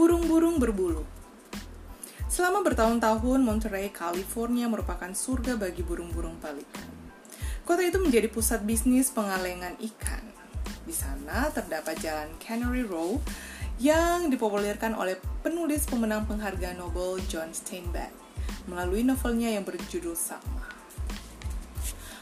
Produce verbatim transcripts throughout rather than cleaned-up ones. burung-burung berbulu. Selama bertahun-tahun, Monterey, California merupakan surga bagi burung-burung pelikan. Kota itu menjadi pusat bisnis pengalengan ikan. Di sana terdapat jalan Cannery Row yang dipopulerkan oleh penulis pemenang penghargaan Nobel John Steinbeck melalui novelnya yang berjudul sama.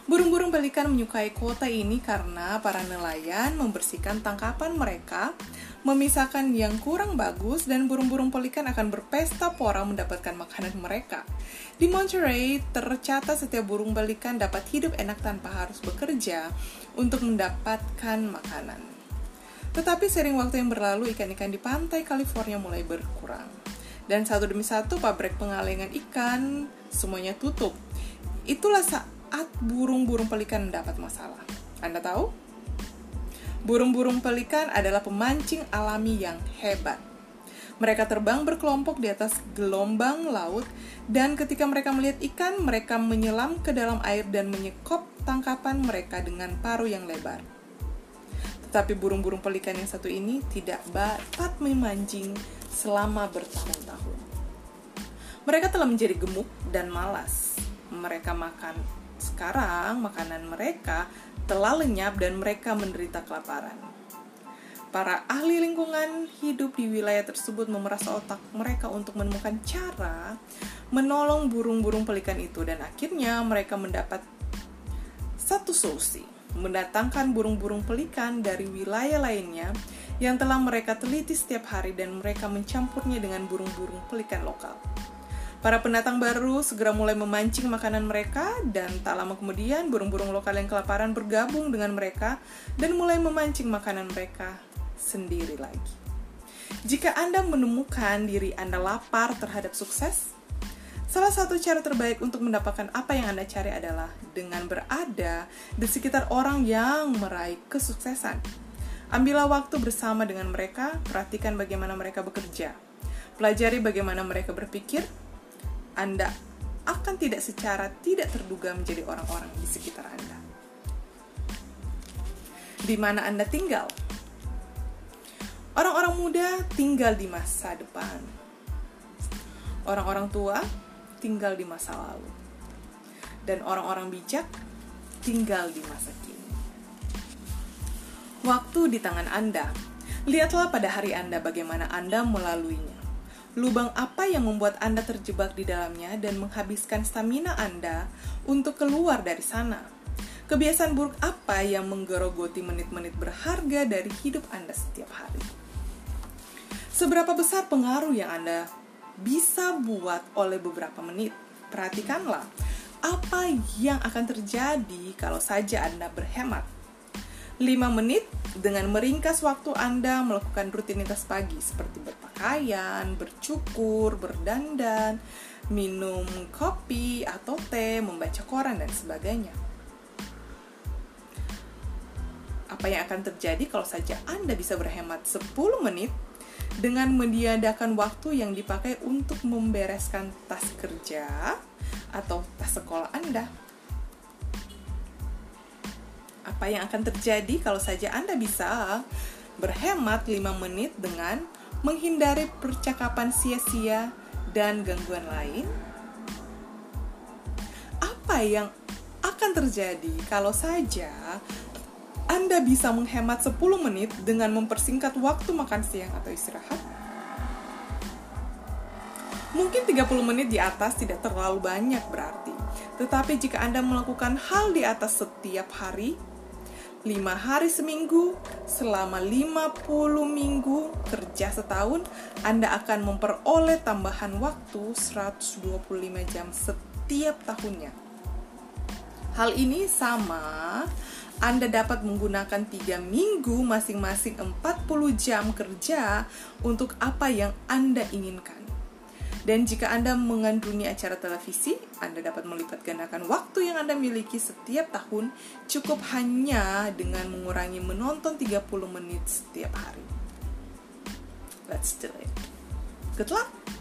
Burung-burung pelikan menyukai kota ini karena para nelayan membersihkan tangkapan mereka, memisahkan yang kurang bagus, dan burung-burung pelikan akan berpesta pora mendapatkan makanan mereka. Di Monterey, tercatat setiap burung pelikan dapat hidup enak tanpa harus bekerja untuk mendapatkan makanan. Tetapi sering waktu yang berlalu, ikan-ikan di pantai California mulai berkurang. Dan satu demi satu pabrik pengalengan ikan semuanya tutup. Itulah saat saat burung-burung pelikan mendapat masalah. Anda tahu? Burung-burung pelikan adalah pemancing alami yang hebat. Mereka terbang berkelompok di atas gelombang laut, dan ketika mereka melihat ikan, mereka menyelam ke dalam air dan menyekop tangkapan mereka dengan paruh yang lebar. Tetapi burung-burung pelikan yang satu ini tidak dapat memancing selama bertahun-tahun. Mereka telah menjadi gemuk dan malas. Mereka makan Sekarang, makanan mereka telah lenyap dan mereka menderita kelaparan. Para ahli lingkungan hidup di wilayah tersebut memeras otak mereka untuk menemukan cara menolong burung-burung pelikan itu, dan akhirnya mereka mendapat satu solusi, mendatangkan burung-burung pelikan dari wilayah lainnya yang telah mereka teliti setiap hari, dan mereka mencampurnya dengan burung-burung pelikan lokal. Para pendatang baru segera mulai memancing makanan mereka, dan tak lama kemudian burung-burung lokal yang kelaparan bergabung dengan mereka dan mulai memancing makanan mereka sendiri lagi. Jika Anda menemukan diri Anda lapar terhadap sukses, salah satu cara terbaik untuk mendapatkan apa yang Anda cari adalah dengan berada di sekitar orang yang meraih kesuksesan. Ambillah waktu bersama dengan mereka, perhatikan bagaimana mereka bekerja, pelajari bagaimana mereka berpikir. Anda akan tidak secara tidak terduga menjadi orang-orang di sekitar Anda. Di mana Anda tinggal? Orang-orang muda tinggal di masa depan. Orang-orang tua tinggal di masa lalu. Dan orang-orang bijak tinggal di masa kini. Waktu di tangan Anda. Lihatlah pada hari Anda bagaimana Anda melaluinya. Lubang apa yang membuat Anda terjebak di dalamnya dan menghabiskan stamina Anda untuk keluar dari sana? Kebiasaan buruk apa yang menggerogoti menit-menit berharga dari hidup Anda setiap hari? Seberapa besar pengaruh yang Anda bisa buat oleh beberapa menit? Perhatikanlah apa yang akan terjadi kalau saja Anda berhemat. lima menit dengan meringkas waktu Anda melakukan rutinitas pagi seperti berpakaian, bercukur, berdandan, minum kopi atau teh, membaca koran, dan sebagainya. Apa yang akan terjadi kalau saja Anda bisa berhemat sepuluh menit dengan meniadakan waktu yang dipakai untuk membereskan tas kerja atau tas sekolah Anda? Apa yang akan terjadi kalau saja Anda bisa berhemat lima menit dengan menghindari percakapan sia-sia dan gangguan lain? Apa yang akan terjadi kalau saja Anda bisa menghemat sepuluh menit dengan mempersingkat waktu makan siang atau istirahat? Mungkin tiga puluh menit di atas tidak terlalu banyak berarti. Tetapi jika Anda melakukan hal di atas setiap hari, lima hari seminggu, selama lima puluh minggu kerja setahun, Anda akan memperoleh tambahan waktu seratus dua puluh lima jam setiap tahunnya. Hal ini sama, Anda dapat menggunakan tiga minggu masing-masing empat puluh jam kerja untuk apa yang Anda inginkan. Dan jika Anda mengandungi acara televisi, Anda dapat melipat gandakan waktu yang Anda miliki setiap tahun cukup hanya dengan mengurangi menonton tiga puluh menit setiap hari. Let's do it. Good luck!